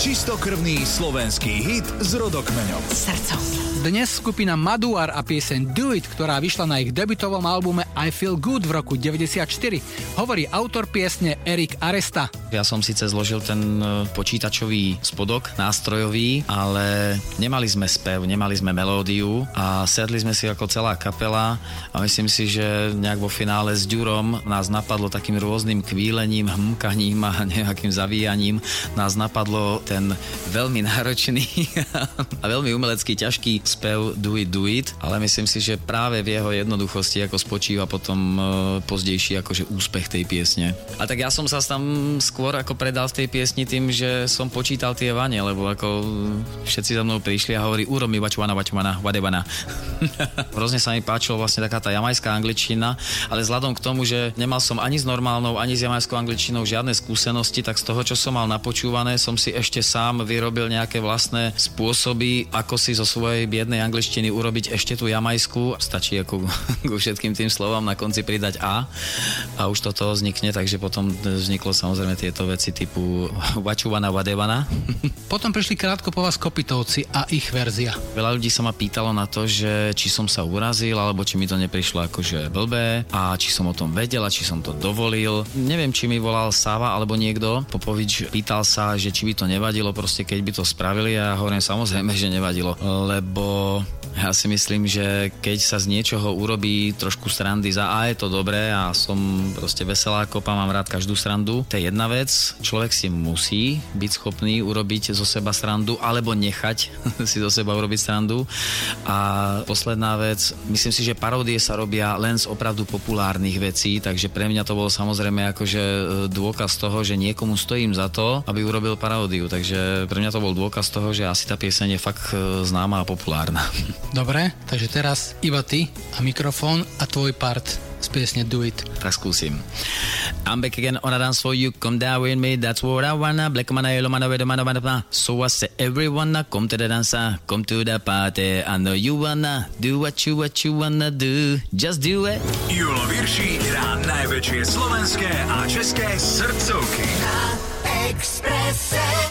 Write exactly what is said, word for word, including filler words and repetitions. Čistokrvný slovenský hit s rodokmeňom. Srdcom. Dnes skupina Maduár a pieseň Do It, ktorá vyšla na ich debutovom albume I Feel Good v roku deväťdesiatštyri, hovorí autor piesne Erik Aresta. Ja som síce zložil ten počítačový spodok, nástrojový, ale nemali sme spev, nemali sme melódiu a sedli sme si ako celá kapela a myslím si, že nejak vo finále s Ďurom nás napadlo takým rôznym kvílením, hmkaním a nejakým zavíjaním, nás napadlo ten veľmi náročný a veľmi umelecký, ťažký spev Do It, Do It, ale myslím si, že práve v jeho jednoduchosti ako spočíva potom pozdejší akože úspech tej piesne. A tak ja som sa tam skôr ako predal v tej piesni tým, že som počítal tie vane, lebo ako všetci za mnou prišli a hovorí úromi vačvana, vačvana, vadevana. Hrozne sa mi páčilo vlastne taká tá jamajská angličtina, ale vzhľadom k tomu, že nemal som ani s normálnou, ani s jamajskou angličtinou žiadne skúsenosti, tak z toho, čo som mal napočúvané, som si ešte sám vyrobil nejaké vlastné spôsoby, ako si zo svojej biednej angličtiny urobiť ešte tú jamajskú. Stačí ako ku všetkým tým slovám na konci pridať a a už to toho vznikne, takže potom vzniklo samozrejme tieto veci typu vačuvana, vadevana. Potom prišli krátko po vás Kopitovci a ich verzia. Veľa ľudí sa ma pýtalo na to, že či som sa urazil, alebo či mi to neprišlo akože blbé a či som o tom vedel a či som to dovolil. Neviem, či mi volal Sava alebo niekto. Popovič pýtal sa, že či by to nevadilo, proste keď by to spravili, a ja hovorím samozrejme, že nevadilo, lebo ja si myslím, že keď sa z niečoho urobí trošku srandy za a je to dobré a som proste veselá kopa, mám rád každú srandu, to je jedna vec, človek si musí byť schopný urobiť zo seba srandu alebo nechať si zo seba urobiť srandu. A posledná vec, myslím si, že paródie sa robia len z opravdu populárnych vecí, takže pre mňa to bolo samozrejme akože dôkaz toho, že niekomu stojím za to, aby urobil paródiu, takže pre mňa to bol dôkaz toho, že asi tá pieseň je fakt známa a populárna. Dobre, takže teraz iba ty a mikrofón a tvoj part z piesne Do It. Tak skúsim. I'm back again on a dance floor, you come down with me, that's what I wanna. Black man, yellow man, red man, man, man. So I say everyone, come to the dancer, come to the party. I know you wanna do what you, what you wanna do. Just do it. Julo Virši hrá najväčšie slovenské a české srdcovky na Expresse.